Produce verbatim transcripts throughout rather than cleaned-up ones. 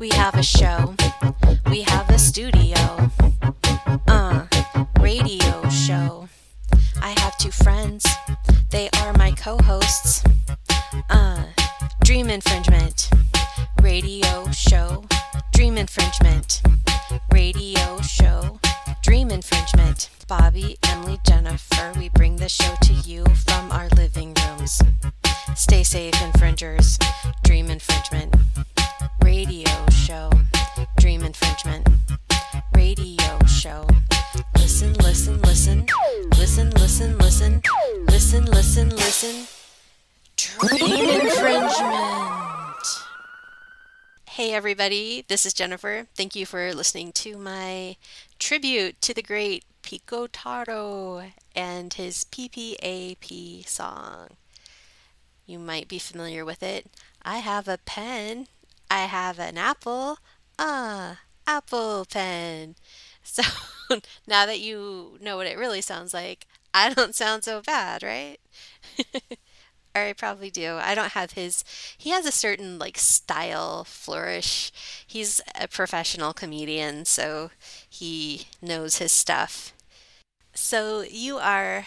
We have a show. We have a studio. Uh, radio show. I have two friends. They are my co-hosts. Uh, Dream Infringement. Radio show. Dream Infringement. Radio show. Dream Infringement. Bobby, Emily, Jennifer, we bring the show to you from our living rooms. Stay safe, infringers. Dream Infringement. Radio show. Dream Infringement. Radio show. Listen, listen, listen. Listen, listen, listen. Listen, listen, listen. Dream Infringement. Hey everybody, this is Jennifer. Thank you for listening to my tribute to the great Piko Taro and his P P A P song. You might be familiar with it. I have a pen. I have an apple. Ah, uh, apple pen. So now that you know what it really sounds like, I don't sound so bad, right? Or I probably do. I don't have his, he has a certain like style flourish. He's a professional comedian, so he knows his stuff. So you are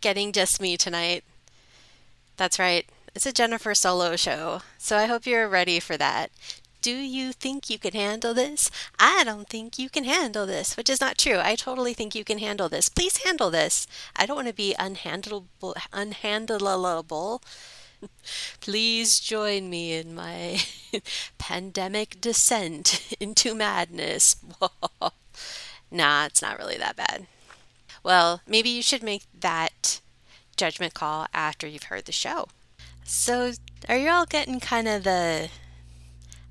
getting just me tonight. That's right. It's a Jennifer solo show, so I hope you're ready for that. Do you think you can handle this? I don't think you can handle this, which is not true. I totally think you can handle this. Please handle this. I don't want to be unhandleable. unhandleable. Please join me in my pandemic descent into madness. Nah, it's not really that bad. Well, maybe you should make that judgment call after you've heard the show. So, are you all getting kind of the,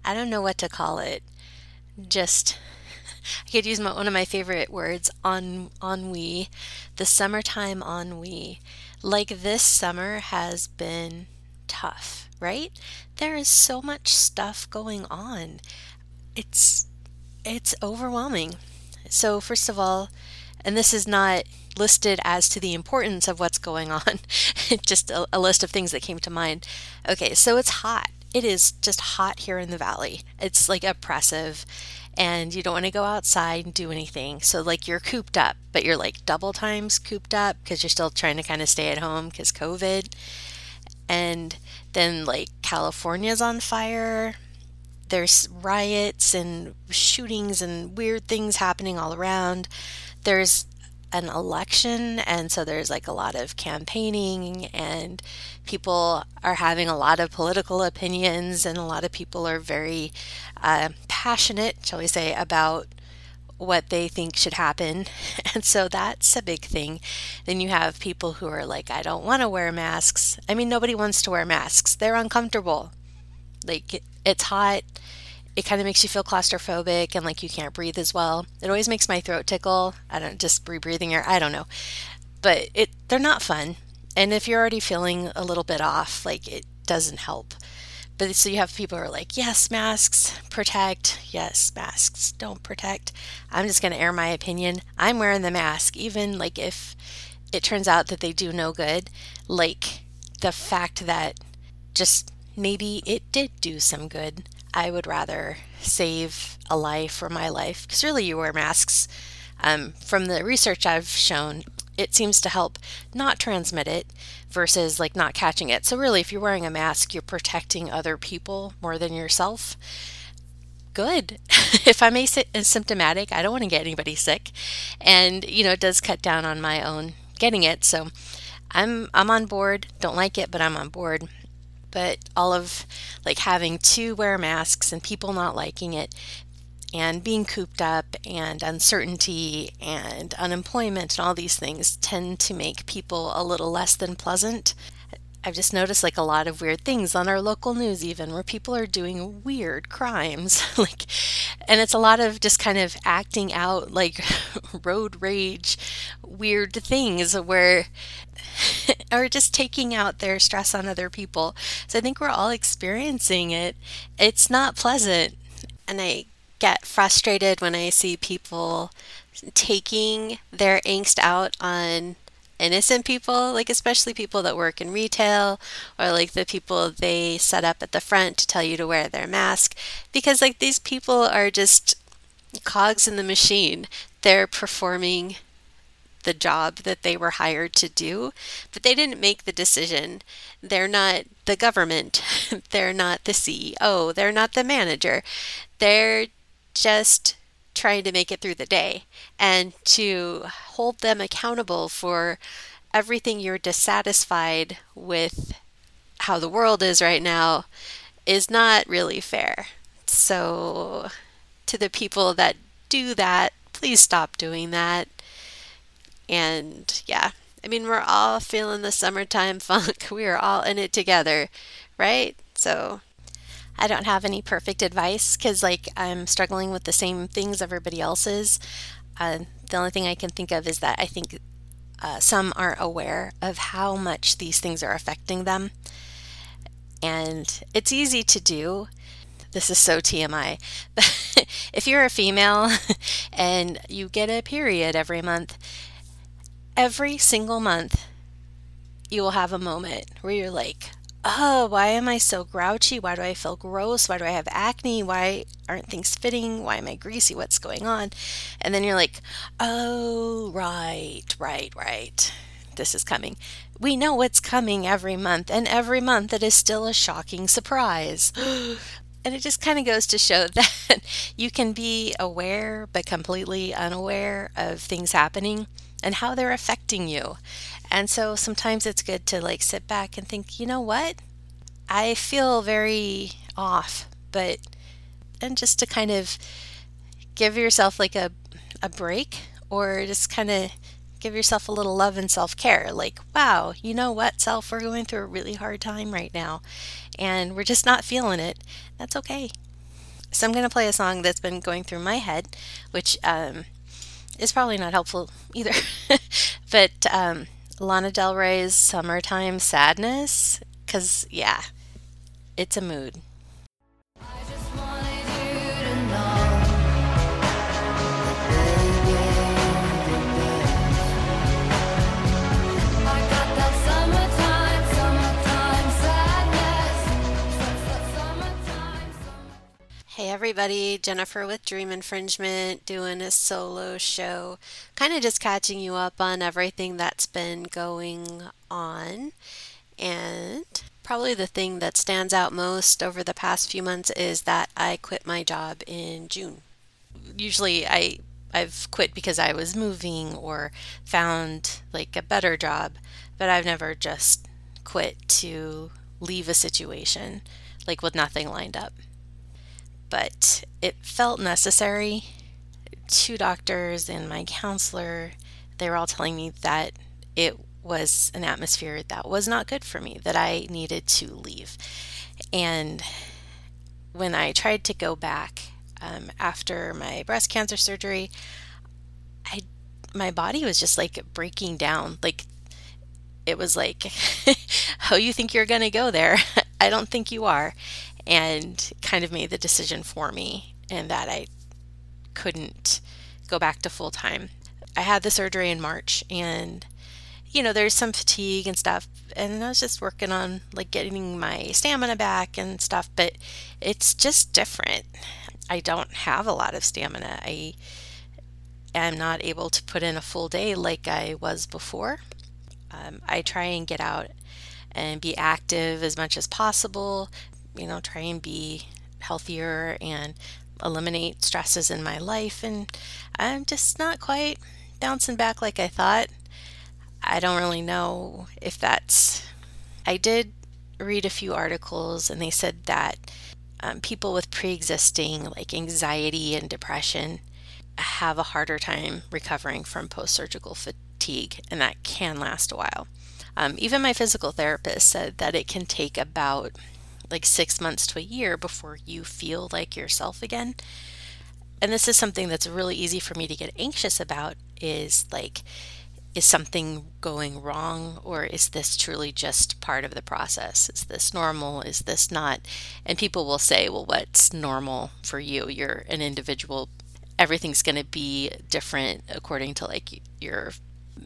I don't know what to call it, just, I could use my, one of my favorite words, en, ennui, the summertime ennui. Like this summer has been tough, right? There is so much stuff going on. It's, it's overwhelming. So first of all, and this is not listed as to the importance of what's going on, just a, a list of things that came to mind. Okay, so it's hot. It is just hot here in the valley. It's like oppressive, and you don't want to go outside and do anything. So like you're cooped up, but you're like double times cooped up because you're still trying to kind of stay at home because COVID. And then like California's on fire. There's riots and shootings and weird things happening all around. There's an election, and so there's like a lot of campaigning, and people are having a lot of political opinions, and a lot of people are very uh, passionate, shall we say, about what they think should happen. And so that's a big thing. Then you have people who are like, I don't want to wear masks. I mean, nobody wants to wear masks. They're uncomfortable. Like, it's hot. It kind of makes you feel claustrophobic, and like you can't breathe as well. It always makes my throat tickle. I don't just rebreathing air. I don't know, but it they're not fun. And if you're already feeling a little bit off, like it doesn't help. But so you have people who are like, yes, masks, protect. Yes, masks, don't protect. I'm just going to air my opinion. I'm wearing the mask, even like if it turns out that they do no good. Like the fact that just maybe it did do some good. I would rather save a life or my life, because really you wear masks. Um, from the research I've shown, it seems to help not transmit it versus like not catching it. So really, if you're wearing a mask, you're protecting other people more than yourself. Good. If I'm asymptomatic, I don't want to get anybody sick. And, you know, it does cut down on my own getting it. So I'm, I'm on board. Don't like it, but I'm on board. But all of like having to wear masks and people not liking it and being cooped up and uncertainty and unemployment and all these things tend to make people a little less than pleasant. I've just noticed like a lot of weird things on our local news even where people are doing weird crimes like, and it's a lot of just kind of acting out like road rage, weird things where or just taking out their stress on other people. So I think we're all experiencing it. It's not pleasant. And I get frustrated when I see people taking their angst out on innocent people, like especially people that work in retail, or like the people they set up at the front to tell you to wear their mask, because like these people are just cogs in the machine. They're performing the job that they were hired to do, but they didn't make the decision. They're not the government. They're not the C E O. They're not the manager. They're just trying to make it through the day, and to hold them accountable for everything you're dissatisfied with how the world is right now is not really fair. So to the people that do that, please stop doing that. And yeah, I mean, we're all feeling the summertime funk. We are all in it together, right? So I don't have any perfect advice because, like, I'm struggling with the same things everybody else is. Uh, the only thing I can think of is that I think uh, some aren't aware of how much these things are affecting them. And it's easy to do. This is so T M I. If you're a female and you get a period every month, every single month you will have a moment where you're like, oh, why am I so grouchy? Why do I feel gross? Why do I have acne? Why aren't things fitting? Why am I greasy? What's going on? And then you're like, oh, right, right, right. This is coming. We know what's coming every month, and every month it is still a shocking surprise. And it just kind of goes to show that you can be aware but completely unaware of things happening and how they're affecting you. And so sometimes it's good to like sit back and think, you know what? I feel very off, but, and just to kind of give yourself like a, a break, or just kind of give yourself a little love and self-care. Like, wow, you know what, self, we're going through a really hard time right now and we're just not feeling it. That's okay. So I'm going to play a song that's been going through my head, which um, is probably not helpful either, but, um, Lana Del Rey's Summertime Sadness, because, yeah, it's a mood. Hey everybody, Jennifer with Dream Infringement, doing a solo show, kind of just catching you up on everything that's been going on. And probably the thing that stands out most over the past few months is that I quit my job in June. Usually I, I've quit because I was moving or found like a better job, but I've never just quit to leave a situation like with nothing lined up. But it felt necessary. Two doctors and my counselor, they were all telling me that it was an atmosphere that was not good for me, that I needed to leave. And when I tried to go back um, after my breast cancer surgery, I my body was just like breaking down. Like, it was like, oh, you think you're gonna go there? I don't think you are. And kind of made the decision for me, and that I couldn't go back to full time. I had the surgery in March, and you know, there's some fatigue and stuff, and I was just working on like getting my stamina back and stuff, but it's just different. I don't have a lot of stamina. I am not able to put in a full day like I was before. Um, I try and get out and be active as much as possible, you know, try and be healthier and eliminate stresses in my life. And I'm just not quite bouncing back like I thought. I don't really know if that's, I did read a few articles and they said that um, people with pre-existing like anxiety and depression have a harder time recovering from post-surgical fatigue, and that can last a while. Um, even my physical therapist said that it can take about like six months to a year before you feel like yourself again. And this is something that's really easy for me to get anxious about, is like, is something going wrong, or is this truly just part of the process? Is this normal? Is this not? And people will say, well, what's normal for you? You're an individual. Everything's going to be different according to like your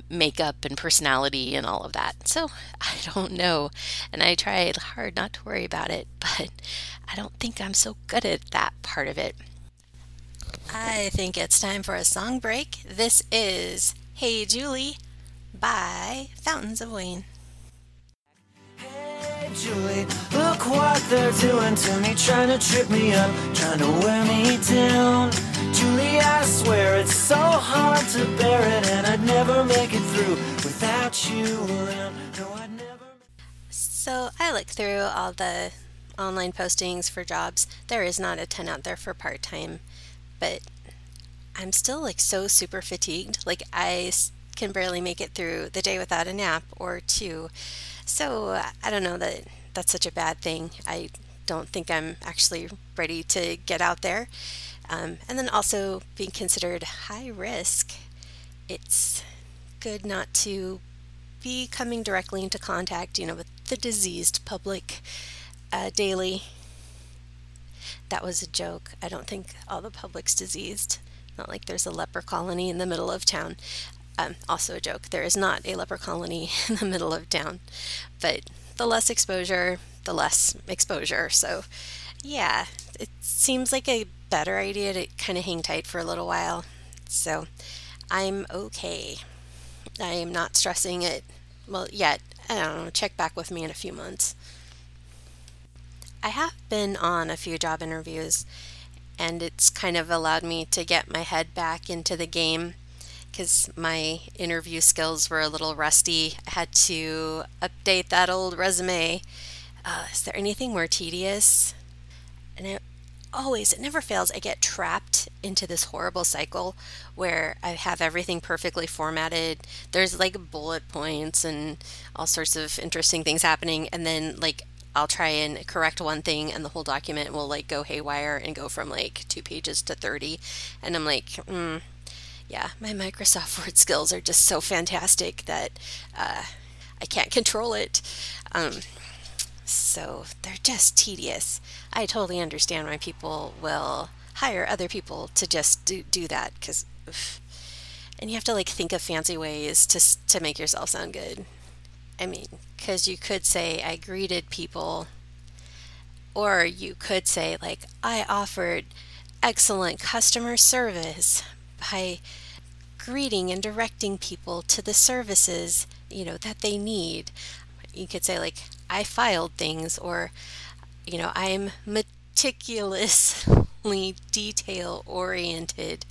makeup and personality and all of that. So I don't know. And I tried hard not to worry about it, but I don't think I'm so good at that part of it. I think it's time for a song break. This is Hey Julie by Fountains of Wayne. Hey Julie, look what they're doing to me, trying to trip me up, trying to wear me down. Julie, I swear it's so hard to bear it, and I'd never make it through without you around. No, I'd never. So I looked through all the online postings for jobs. There is not a ton out there for part-time, but I'm still like so super fatigued. Like I can barely make it through the day without a nap or two. So I don't know that that's such a bad thing. I don't think I'm actually ready to get out there. Um, and then also being considered high risk, it's good not to be coming directly into contact, you know, with the diseased public uh, daily. That was a joke. I don't think all the public's diseased. Not like there's a leper colony in the middle of town. Um, also a joke. There is not a leper colony in the middle of town. But the less exposure, the less exposure. So yeah, it seems like a better idea to kind of hang tight for a little while. So I'm okay. I am not stressing it. Well, yet. I don't know. Check back with me in a few months. I have been on a few job interviews, and it's kind of allowed me to get my head back into the game because my interview skills were a little rusty. I had to update that old resume. Uh, is there anything more tedious? And I always, it never fails, I get trapped into this horrible cycle where I have everything perfectly formatted. There's like bullet points and all sorts of interesting things happening, and then like I'll try and correct one thing and the whole document will like go haywire and go from like two pages to thirty. And I'm like, mm, yeah, my Microsoft Word skills are just so fantastic that uh, I can't control it. Um, so they're just tedious. I totally understand why people will hire other people to just do, do that. Cause, oof. And you have to like think of fancy ways to to make yourself sound good. I mean, because you could say I greeted people, or you could say like I offered excellent customer service by greeting and directing people to the services, you know, that they need. You could say like I filed things, or, you know, I'm meticulously detail oriented.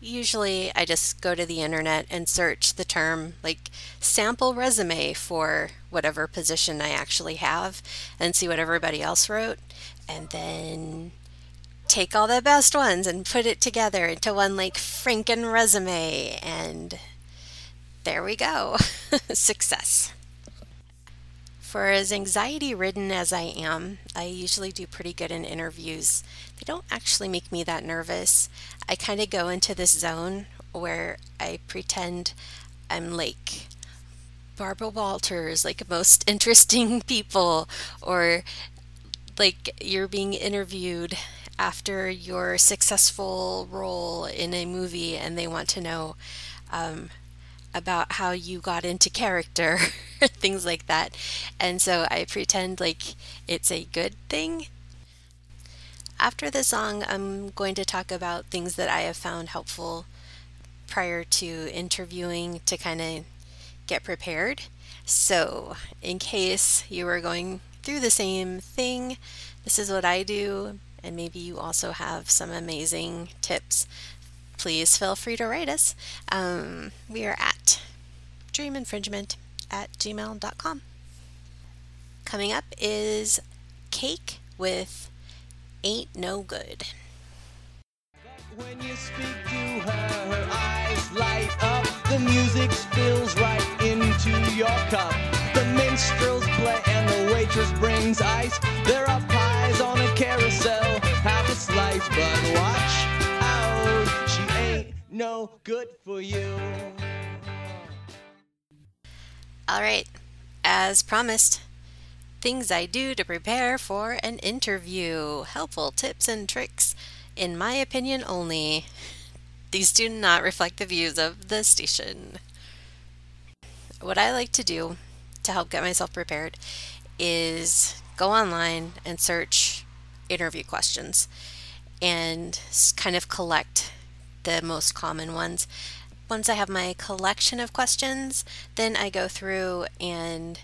Usually I just go to the internet and search the term like sample resume for whatever position I actually have and see what everybody else wrote, and then take all the best ones and put it together into one like Franken resume, and there we go. Success. For as anxiety ridden as I am, I usually do pretty good in interviews. They don't actually make me that nervous. I kind of go into this zone where I pretend I'm like Barbara Walters, like most interesting people, or like you're being interviewed after your successful role in a movie and they want to know um, about how you got into character, things like that. And so I pretend like it's a good thing. After the song, I'm going to talk about things that I have found helpful prior to interviewing to kind of get prepared. So in case you were going through the same thing, this is what I do, and maybe you also have some amazing tips. Please feel free to write us. Um, we are at dream infringement at gmail dot com. Coming up is Cake with Ain't No Good. When you speak to her, her eyes light up. The music spills right into your cup. The minstrels play and the waitress brings ice. There are pies on a carousel, have a slice, but watch out, she ain't no good for you. All right, as promised, things I do to prepare for an interview. Helpful tips and tricks, in my opinion only. These do not reflect the views of the station. What I like to do to help get myself prepared is go online and search interview questions and kind of collect the most common ones. Once I have my collection of questions, then I go through and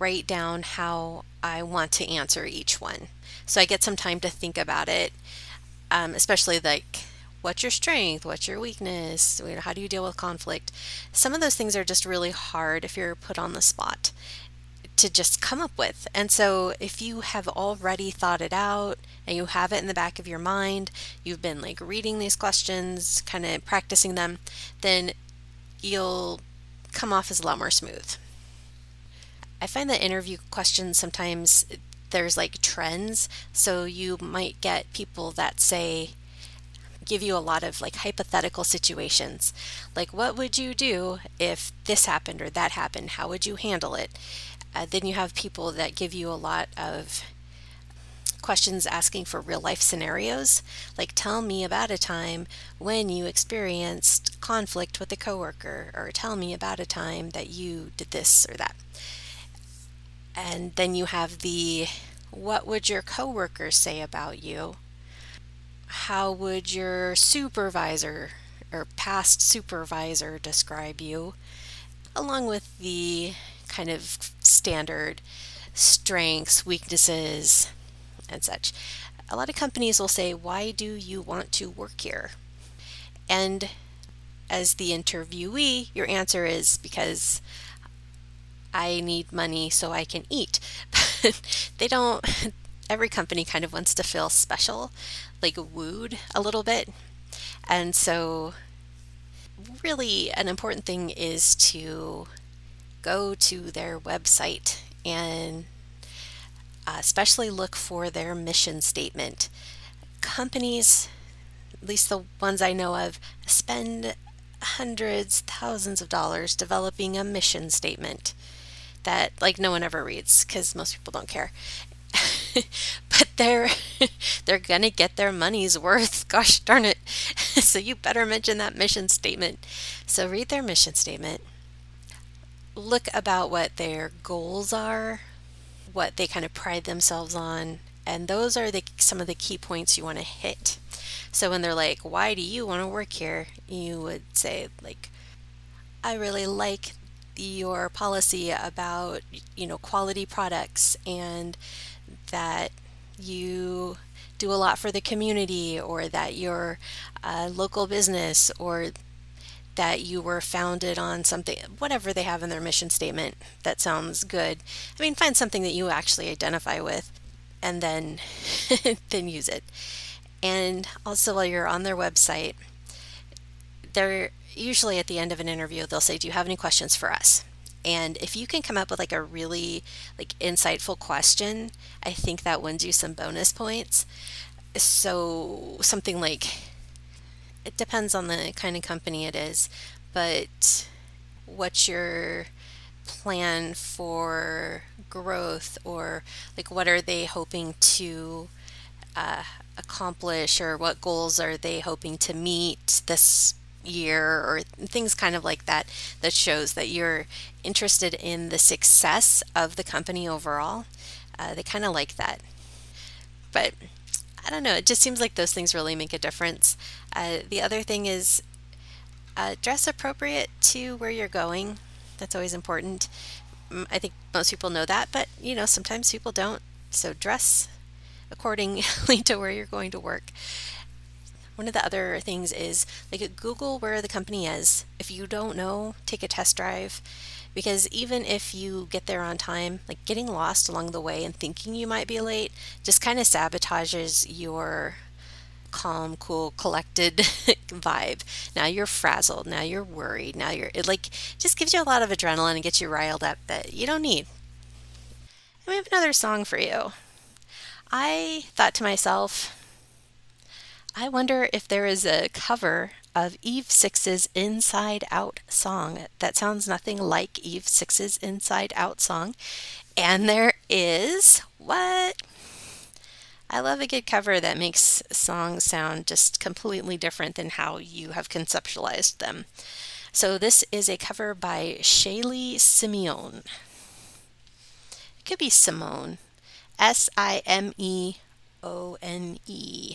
write down how I want to answer each one. So I get some time to think about it, um, especially like, what's your strength? What's your weakness? How do you deal with conflict? Some of those things are just really hard if you're put on the spot to just come up with. And so if you have already thought it out and you have it in the back of your mind, you've been like reading these questions, kind of practicing them, then you'll come off as a lot more smooth. I find that interview questions sometimes there's like trends. So you might get people that say, give you a lot of like hypothetical situations. Like, what would you do if this happened or that happened? How would you handle it? Uh, then you have people that give you a lot of questions asking for real life scenarios, like tell me about a time when you experienced conflict with a coworker, or tell me about a time that you did this or that. And then you have the, what would your coworker say about you? How would your supervisor or past supervisor describe you? Along with the kind of standard strengths, weaknesses, and such. A lot of companies will say, why do you want to work here? And as the interviewee, your answer is because I need money so I can eat. But they don't, every company kind of wants to feel special, like wooed a little bit. And so really an important thing is to go to their website and uh, especially look for their mission statement. Companies, at least the ones I know of, spend hundreds, thousands of dollars developing a mission statement that like no one ever reads because most people don't care. But they're they're gonna get their money's worth, gosh darn it. So you better mention that mission statement. So read their mission statement. Look about what their goals are, what they kind of pride themselves on, and those are the, some of the key points you want to hit. So when they're like, why do you want to work here? You would say like, I really like your policy about, you know, quality products and that you do a lot for the community, or that you're a local business, or that you were founded on something, whatever they have in their mission statement that sounds good. I mean, find something that you actually identify with and then then use it. And also while you're on their website, they're usually at the end of an interview, they'll say, do you have any questions for us? And if you can come up with like a really like insightful question, I think that wins you some bonus points. So something like, it depends on the kind of company it is, but what's your plan for growth, or like what are they hoping to uh, accomplish, or what goals are they hoping to meet this year, or things kind of like that, that shows that you're interested in the success of the company overall. Uh, they kind of like that. But I don't know, it just seems like those things really make a difference. Uh, the other thing is uh, dress appropriate to where you're going. That's always important. I think most people know that, but you know, sometimes people don't. So dress accordingly to where you're going to work. One of the other things is like Google where the company is. If you don't know, take a test drive. Because even if you get there on time, like getting lost along the way and thinking you might be late just kind of sabotages your calm, cool, collected vibe. Now you're frazzled. Now you're worried. Now you're, it like just gives you a lot of adrenaline and gets you riled up that you don't need. And we have another song for you. I thought to myself, I wonder if there is a cover of Eve Six's Inside Out song. That sounds nothing like Eve Six's Inside Out song. And there is, what? I love a good cover that makes songs sound just completely different than how you have conceptualized them. So this is a cover by Shaylee Simeone. It could be Simone. S I M E O N E.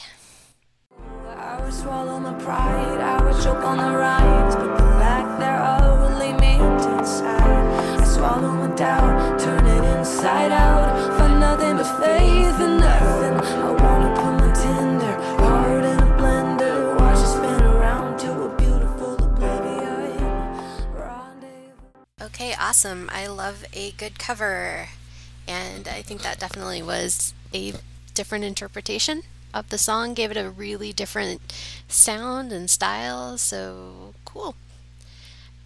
I would swallow my pride, I would choke on the rhymes, but the lack thereof would leave me empty inside. I swallow my doubt, turn it inside out, find nothing but faith in nothing. I wanna put my tender heart in a blender, watch it spin around to a beautiful oblivion rendezvous. Okay, awesome. I love a good cover, and I think that definitely was a different interpretation of the song, gave it a really different sound and style, so cool.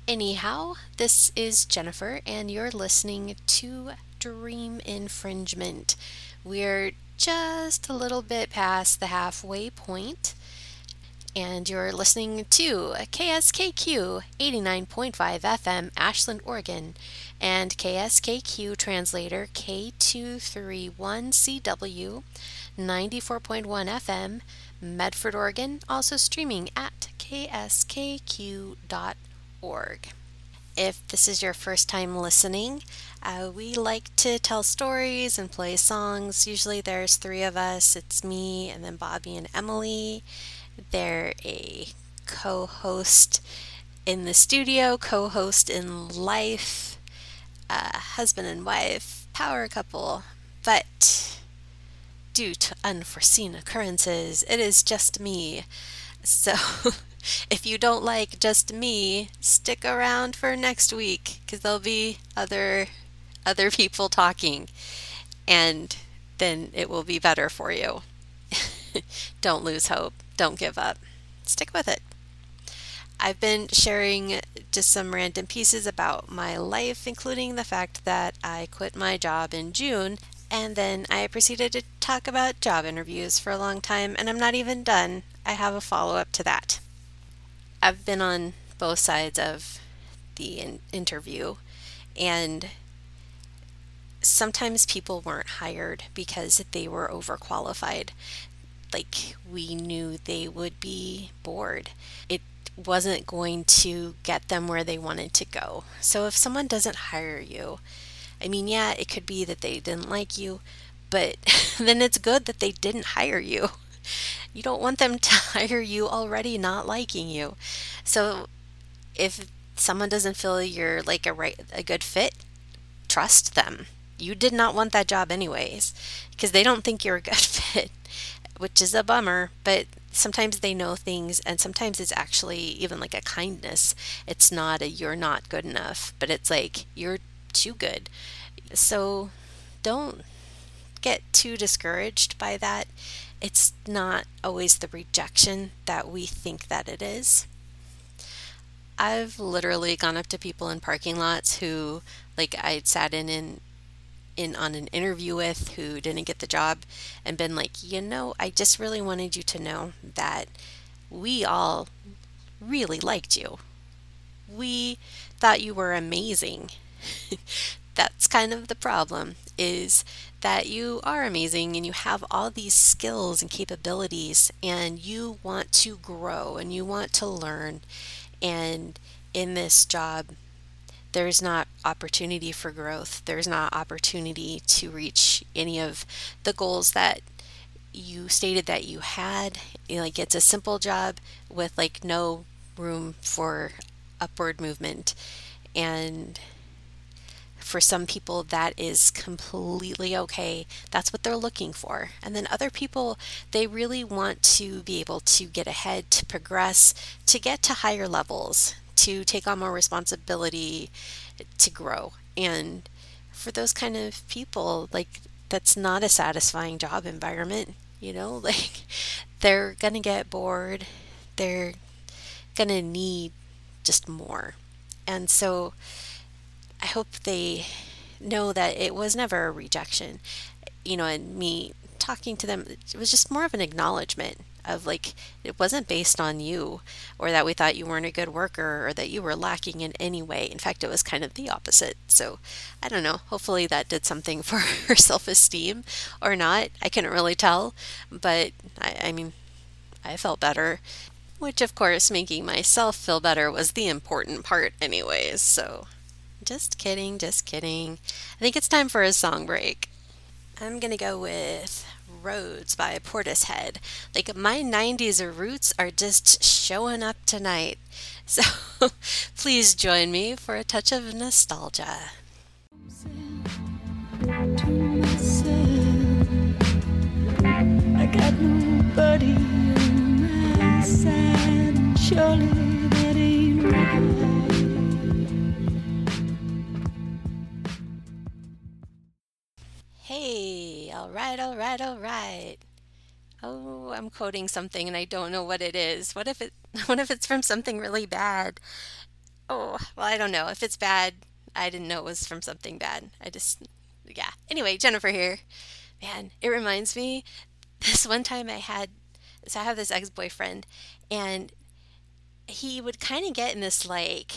Anyhow, this is Jennifer, and you're listening to Dream Infringement. We're just a little bit past the halfway point, and you're listening to K S K Q eighty-nine point five F M, Ashland, Oregon, and K S K Q translator K two three one C W, ninety-four point one F M, Medford, Oregon, also streaming at K S K Q dot org. If this is your first time listening, uh, we like to tell stories and play songs. Usually there's three of us. It's me, and then Bobby and Emily. They're a co-host in the studio, co-host in life, uh, husband and wife, power couple, but due to unforeseen occurrences, it is just me. So if you don't like just me, stick around for next week, because there'll be other other people talking, and then it will be better for you. Don't lose hope. Don't give up. Stick with it. I've been sharing just some random pieces about my life, including the fact that I quit my job in June. And then I proceeded to talk about job interviews for a long time, and I'm not even done. I have a follow-up to that. I've been on both sides of the in- interview, and sometimes people weren't hired because they were overqualified. Like, we knew they would be bored. It wasn't going to get them where they wanted to go. So if someone doesn't hire you, I mean, yeah, it could be that they didn't like you, but then it's good that they didn't hire you. You don't want them to hire you already not liking you. So if someone doesn't feel you're like a right, a good fit, trust them. You did not want that job anyways, because they don't think you're a good fit, which is a bummer, but sometimes they know things, and sometimes it's actually even like a kindness. It's not a you're not good enough, but it's like you're too good. So don't get too discouraged by that. It's not always the rejection that we think that it is. I've literally gone up to people in parking lots who, like, I'd sat in in, in on an interview with who didn't get the job, and been like, you know, I just really wanted you to know that we all really liked you. We thought you were amazing. That's kind of the problem, is that you are amazing and you have all these skills and capabilities, and you want to grow and you want to learn, and in this job there's not opportunity for growth. There's not opportunity to reach any of the goals that you stated that you had. You know, like, it's a simple job with like no room for upward movement, and for some people, that is completely okay. That's what they're looking for. And then other people, they really want to be able to get ahead, to progress, to get to higher levels, to take on more responsibility, to grow. And for those kind of people, like, that's not a satisfying job environment, you know? Like, they're gonna get bored. They're gonna need just more. And so I hope they know that it was never a rejection, you know, and me talking to them, it was just more of an acknowledgement of like, it wasn't based on you, or that we thought you weren't a good worker, or that you were lacking in any way. In fact, it was kind of the opposite. So I don't know, hopefully that did something for her self-esteem or not. I couldn't really tell, but I, I mean, I felt better, which of course making myself feel better was the important part anyways. So just kidding, just kidding. I think it's time for a song break. I'm gonna go with Roads by Portishead. Like, my nineties roots are just showing up tonight. So please join me for a touch of nostalgia. To myself, I got nobody on my side, and surely that ain't right. Hey, all right, all right, all right. Oh, I'm quoting something and I don't know what it is. What if it? What if it's from something really bad? Oh, well, I don't know. If it's bad, I didn't know it was from something bad. I just, yeah. Anyway, Jennifer here. Man, it reminds me, this one time I had, so I have this ex-boyfriend, and he would kind of get in this like,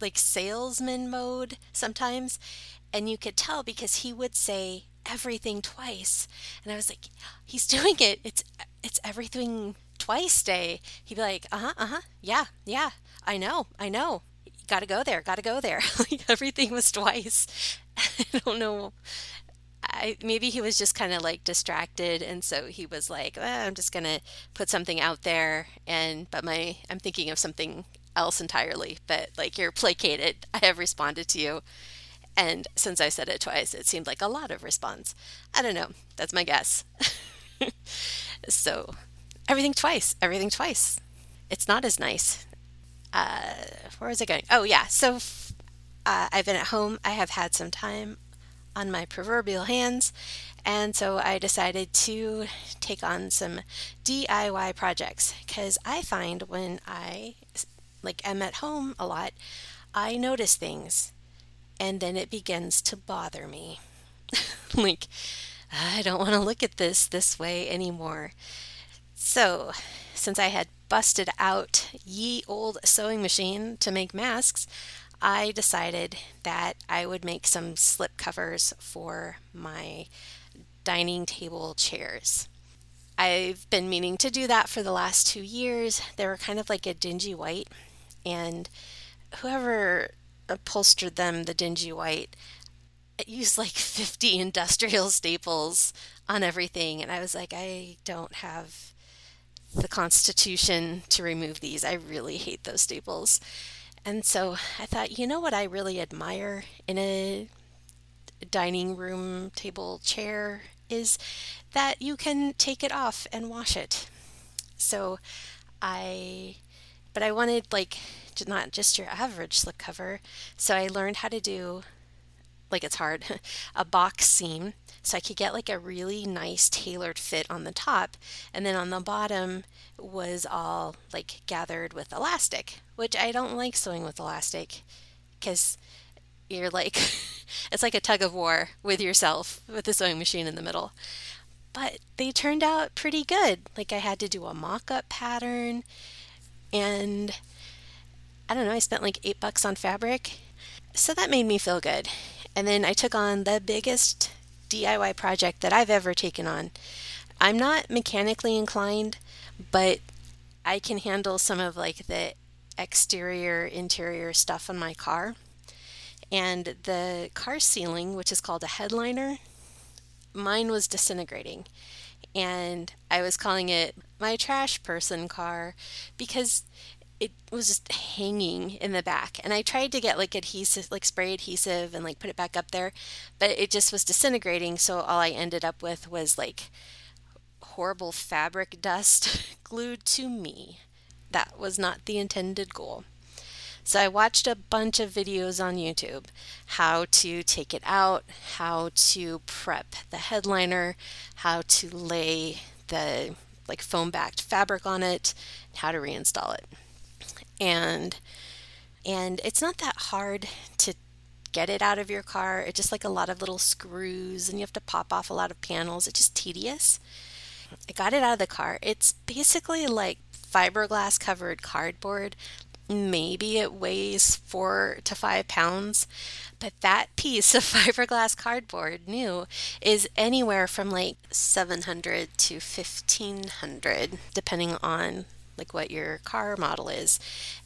like salesman mode sometimes. And you could tell because he would say everything twice. And I was like, he's doing it. It's it's everything twice day. He'd be like, uh-huh, uh-huh, yeah, yeah, I know, I know. Gotta go there, gotta go there. Like, everything was twice. I don't know. I, maybe he was just kind of like distracted, and so he was like, well, I'm just gonna put something out there, and but my I'm thinking of something else entirely. But like, you're placated. I have responded to you. And since I said it twice, it seemed like a lot of response. I don't know. That's my guess. So everything twice, everything twice. It's not as nice. Uh, where was I going? Oh, yeah. So uh, I've been at home. I have had some time on my proverbial hands. And so I decided to take on some D I Y projects, because I find when I like am at home a lot, I notice things. And then it begins to bother me. Like, I don't want to look at this this way anymore. So, since I had busted out ye old sewing machine to make masks, I decided that I would make some slip covers for my dining table chairs. I've been meaning to do that for the last two years. They were kind of like a dingy white, and whoever upholstered them, the dingy white, it used like fifty industrial staples on everything, and I was like, I don't have the constitution to remove these. I really hate those staples. And so I thought, you know what I really admire in a dining room table chair is that you can take it off and wash it. So I But I wanted, like, not just your average slipcover, so I learned how to do, like, it's hard, a box seam, so I could get, like, a really nice tailored fit on the top, and then on the bottom was all, like, gathered with elastic, which I don't like sewing with elastic, because you're, like, it's like a tug of war with yourself, with the sewing machine in the middle. But they turned out pretty good. Like, I had to do a mock-up pattern, and I don't know, I spent like eight bucks on fabric. So that made me feel good. And then I took on the biggest D I Y project that I've ever taken on. I'm not mechanically inclined, but I can handle some of like the exterior, interior stuff on my car. And the car ceiling, which is called a headliner, mine was disintegrating. And I was calling it my trash person car because it was just hanging in the back. And I tried to get like adhesive, like spray adhesive, and like put it back up there, but it just was disintegrating. So all I ended up with was like horrible fabric dust glued to me. That was not the intended goal. So I watched a bunch of videos on YouTube, how to take it out, how to prep the headliner, how to lay the like foam-backed fabric on it, how to reinstall it. And and it's not that hard to get it out of your car. It's just like a lot of little screws, and you have to pop off a lot of panels. It's just tedious. I got it out of the car. It's basically like fiberglass covered cardboard. Maybe it weighs four to five pounds, but that piece of fiberglass cardboard new is anywhere from like seven hundred to fifteen hundred, depending on like what your car model is.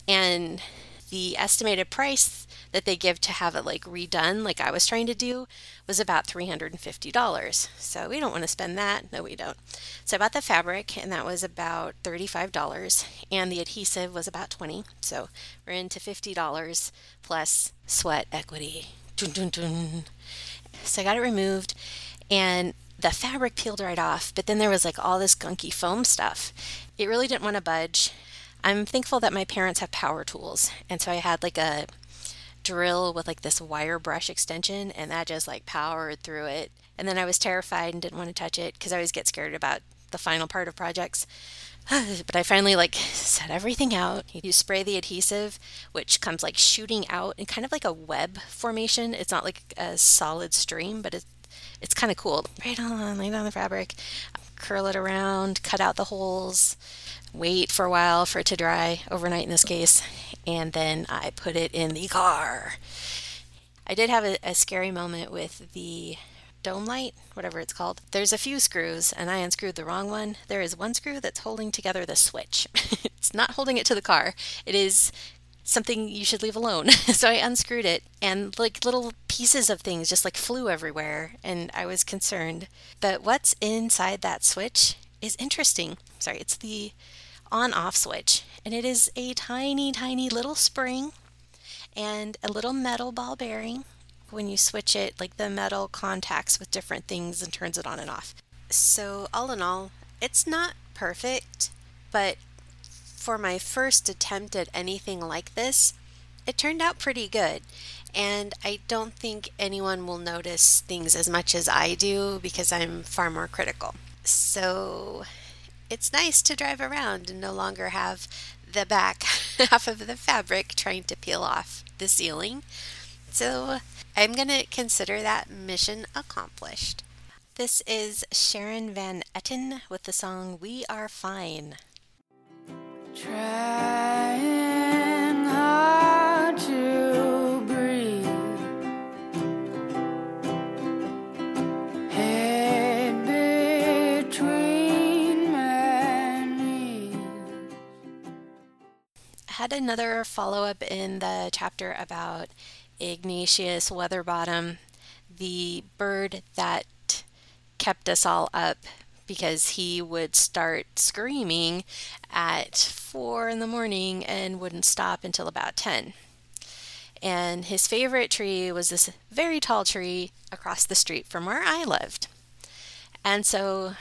And the estimated price that they give to have it like redone, like I was trying to do, was about three hundred fifty dollars. So we don't want to spend that. No, we don't. So I bought the fabric, and that was about thirty-five dollars, and the adhesive was about twenty dollars. So we're into fifty dollars plus sweat equity. Dun, dun, dun. So I got it removed, and the fabric peeled right off, but then there was like all this gunky foam stuff. It really didn't want to budge. I'm thankful that my parents have power tools, and so I had like a drill with like this wire brush extension, and that just like powered through it. And then I was terrified and didn't want to touch it because I always get scared about the final part of projects. But I finally like set everything out. You spray the adhesive, which comes like shooting out in kind of like a web formation. It's not like a solid stream, but it's it's kind of cool. Right on, lay down the fabric, curl it around, cut out the holes, wait for a while for it to dry, overnight in this case, and then I put it in the car. I did have a, a scary moment with the dome light, whatever it's called. There's a few screws, and I unscrewed the wrong one. There is one screw that's holding together the switch. It's not holding it to the car. It is something you should leave alone. So I unscrewed it, and like little pieces of things just like flew everywhere, and I was concerned. But what's inside that switch is interesting. Sorry, it's the on-off switch, and it is a tiny, tiny little spring and a little metal ball bearing. When you switch it, like the metal contacts with different things and turns it on and off. So all in all, it's not perfect, but for my first attempt at anything like this, it turned out pretty good. And I don't think anyone will notice things as much as I do because I'm far more critical. So it's nice to drive around and no longer have the back half of the fabric trying to peel off the ceiling. So I'm going to consider that mission accomplished. This is Sharon Van Etten with the song We Are Fine. Trying hard to breathe. Hey. Had another follow-up in the chapter about Ignatius Weatherbottom, the bird that kept us all up because he would start screaming at four in the morning and wouldn't stop until about ten. And his favorite tree was this very tall tree across the street from where I lived. And so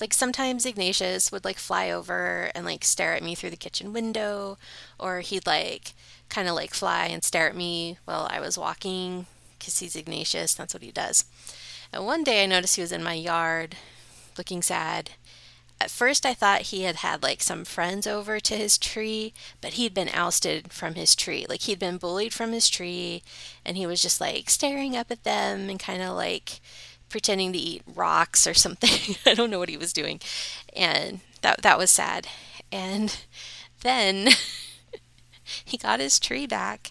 like sometimes Ignatius would like fly over and like stare at me through the kitchen window, or he'd like kind of like fly and stare at me while I was walking because he's Ignatius, that's what he does. And one day I noticed he was in my yard looking sad. At first I thought he had had like some friends over to his tree, but he'd been ousted from his tree. Like he'd been bullied from his tree, and he was just like staring up at them and kind of like pretending to eat rocks or something. I don't know what he was doing. And that that was sad. And then he got his tree back.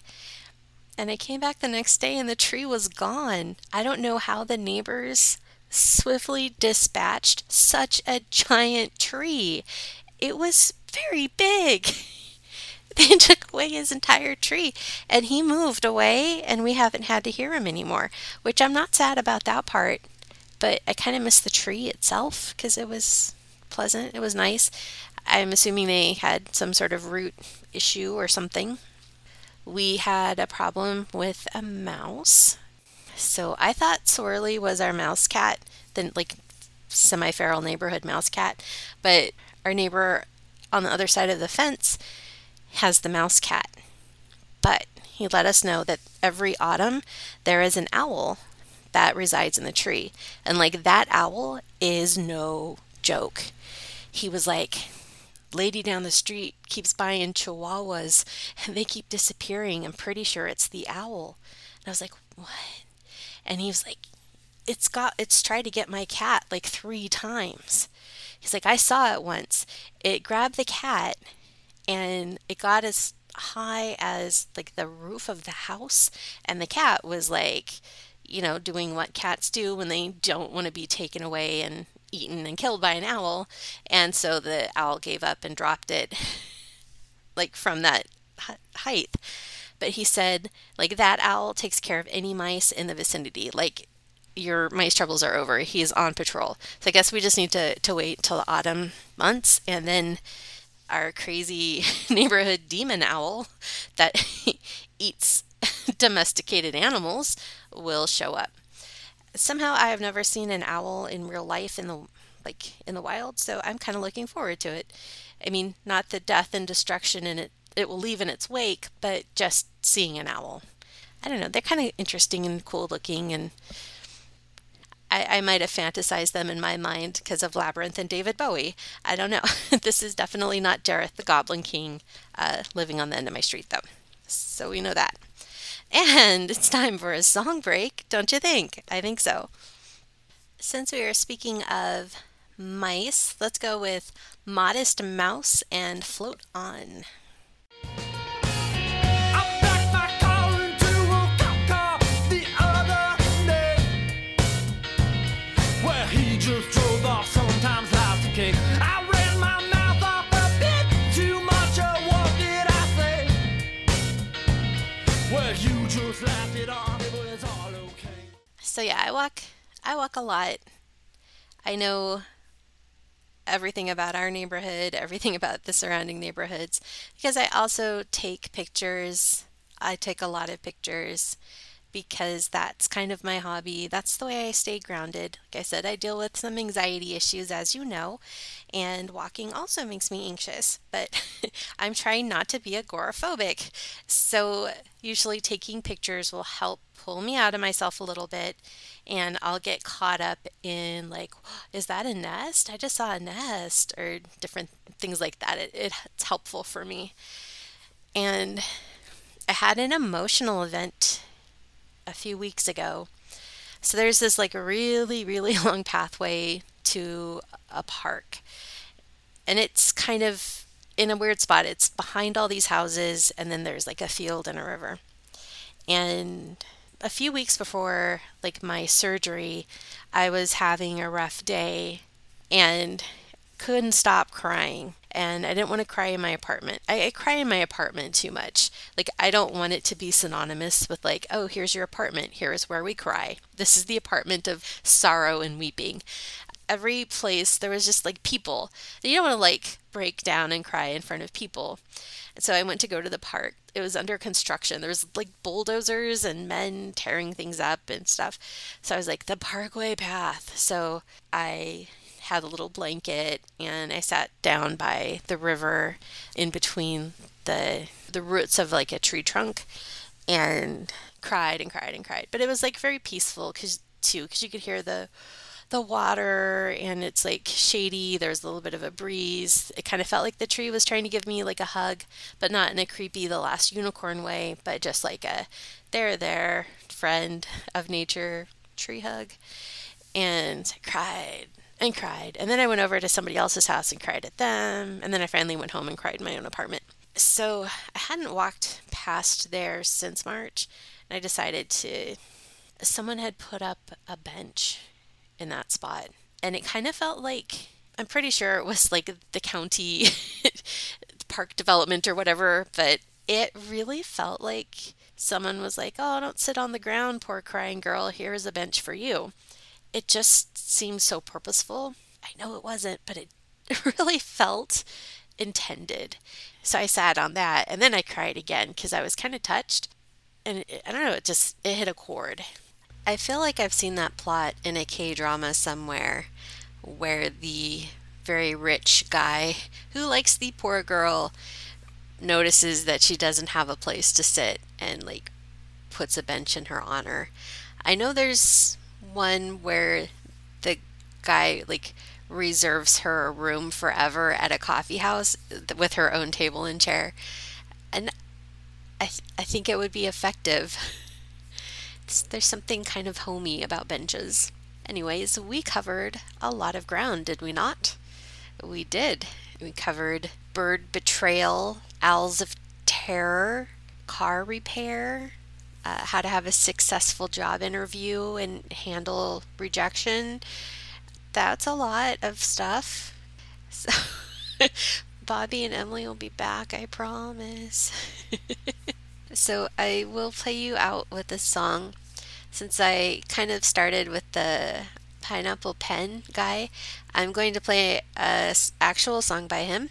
And I came back the next day and the tree was gone. I don't know how the neighbors swiftly dispatched such a giant tree. It was very big. They took away his entire tree, and he moved away, and we haven't had to hear him anymore, which I'm not sad about that part, but I kind of miss the tree itself because it was pleasant. It was nice. I'm assuming they had some sort of root issue or something. We had a problem with a mouse. So I thought Swirly was our mouse cat, the like semi-feral neighborhood mouse cat, but our neighbor on the other side of the fence has the mouse cat, but he let us know that every autumn there is an owl that resides in the tree, and like that owl is no joke. He was like, lady down the street keeps buying chihuahuas and they keep disappearing. I'm pretty sure it's the owl. And I was like, what? And he was like, it's got it's tried to get my cat like three times. He's like, I saw it once. It grabbed the cat and it got as high as like the roof of the house, and the cat was like, you know, doing what cats do when they don't want to be taken away and eaten and killed by an owl. And so the owl gave up and dropped it like from that height. But he said, like, that owl takes care of any mice in the vicinity. Like, your mice troubles are over. He's on patrol. So I guess we just need to, to wait till the autumn months, and then our crazy neighborhood demon owl that eats domesticated animals will show up. Somehow I have never seen an owl in real life in the like in the wild, so I'm kind of looking forward to it. I mean, not the death and destruction in it it will leave in its wake, but just seeing an owl. I don't know, they're kind of interesting and cool looking, and I, I might have fantasized them in my mind because of Labyrinth and David Bowie. I don't know. This is definitely not Jareth the Goblin King uh, living on the end of my street, though. So we know that. And it's time for a song break, don't you think? I think so. Since we are speaking of mice, let's go with Modest Mouse and Float On. So yeah, I walk I walk a lot. I know everything about our neighborhood, everything about the surrounding neighborhoods, because I also take pictures. I take a lot of pictures because that's kind of my hobby. That's the way I stay grounded. Like I said, I deal with some anxiety issues, as you know, and walking also makes me anxious, but I'm trying not to be agoraphobic. So usually taking pictures will help pull me out of myself a little bit, and I'll get caught up in like, is that a nest? I just saw a nest, or different things like that. It, it it's helpful for me. And I had an emotional event a few weeks ago. So there's this like really, really long pathway to a park, and it's kind of in a weird spot. It's behind all these houses, and then there's like a field and a river. And a few weeks before like my surgery, I was having a rough day and couldn't stop crying. And I didn't want to cry in my apartment. I, I cry in my apartment too much. Like, I don't want it to be synonymous with like, oh, here's your apartment. Here is where we cry. This is the apartment of sorrow and weeping. Every place there was just like people. You don't want to like break down and cry in front of people. And so I went to go to the park. It was under construction. There was like bulldozers and men tearing things up and stuff. So I was like, the parkway path. So I had a little blanket, and I sat down by the river in between the the roots of like a tree trunk, and cried and cried and cried. But it was like very peaceful cause too because you could hear the the water, and it's like shady. There's a little bit of a breeze. It kind of felt like the tree was trying to give me like a hug, but not in a creepy The Last Unicorn way, but just like a there there friend of nature tree hug. And I cried and cried. And then I went over to somebody else's house and cried at them. And then I finally went home and cried in my own apartment. So I hadn't walked past there since March. And I decided to, someone had put up a bench in that spot. And it kind of felt like, I'm pretty sure it was like the county park development or whatever, but it really felt like someone was like, oh, don't sit on the ground, poor crying girl. Here's a bench for you. It just seemed so purposeful. I know it wasn't, but it really felt intended. So I sat on that, and then I cried again because I was kind of touched. And it, I don't know, it just it hit a chord. I feel like I've seen that plot in a K-drama somewhere, where the very rich guy who likes the poor girl notices that she doesn't have a place to sit and like puts a bench in her honor. I know there's one where the guy like reserves her a room forever at a coffee house with her own table and chair, and I th- I think it would be effective. There's something kind of homey about benches. Anyways, we covered a lot of ground, did we not? we did. We covered bird betrayal, owls of terror, car repair, uh, how to have a successful job interview and handle rejection. That's a lot of stuff. So Bobby and Emily will be back, I promise. So I will play you out with this song. Since I kind of started with the Pineapple Pen guy, I'm going to play an actual song by him.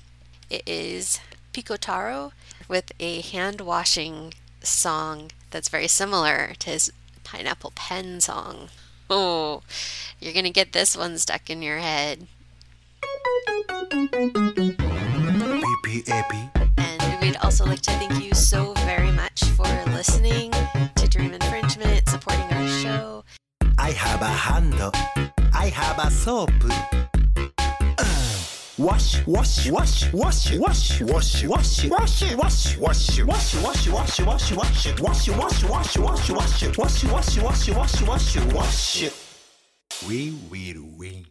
It is Piko Taro with a hand-washing song that's very similar to his Pineapple Pen song. Oh, you're going to get this one stuck in your head. And we'd also like to thank you so very much for listening to Dream Infringement, supporting our show. I have a handle. I have a soap. Wash, wash, wash, wash, wash, wash, wash, wash, wash, wash, wash, wash, wash, wash, wash, wash, wash, wash, wash, wash, wash, wash, wash, wash, wash, wash, wash. We will win.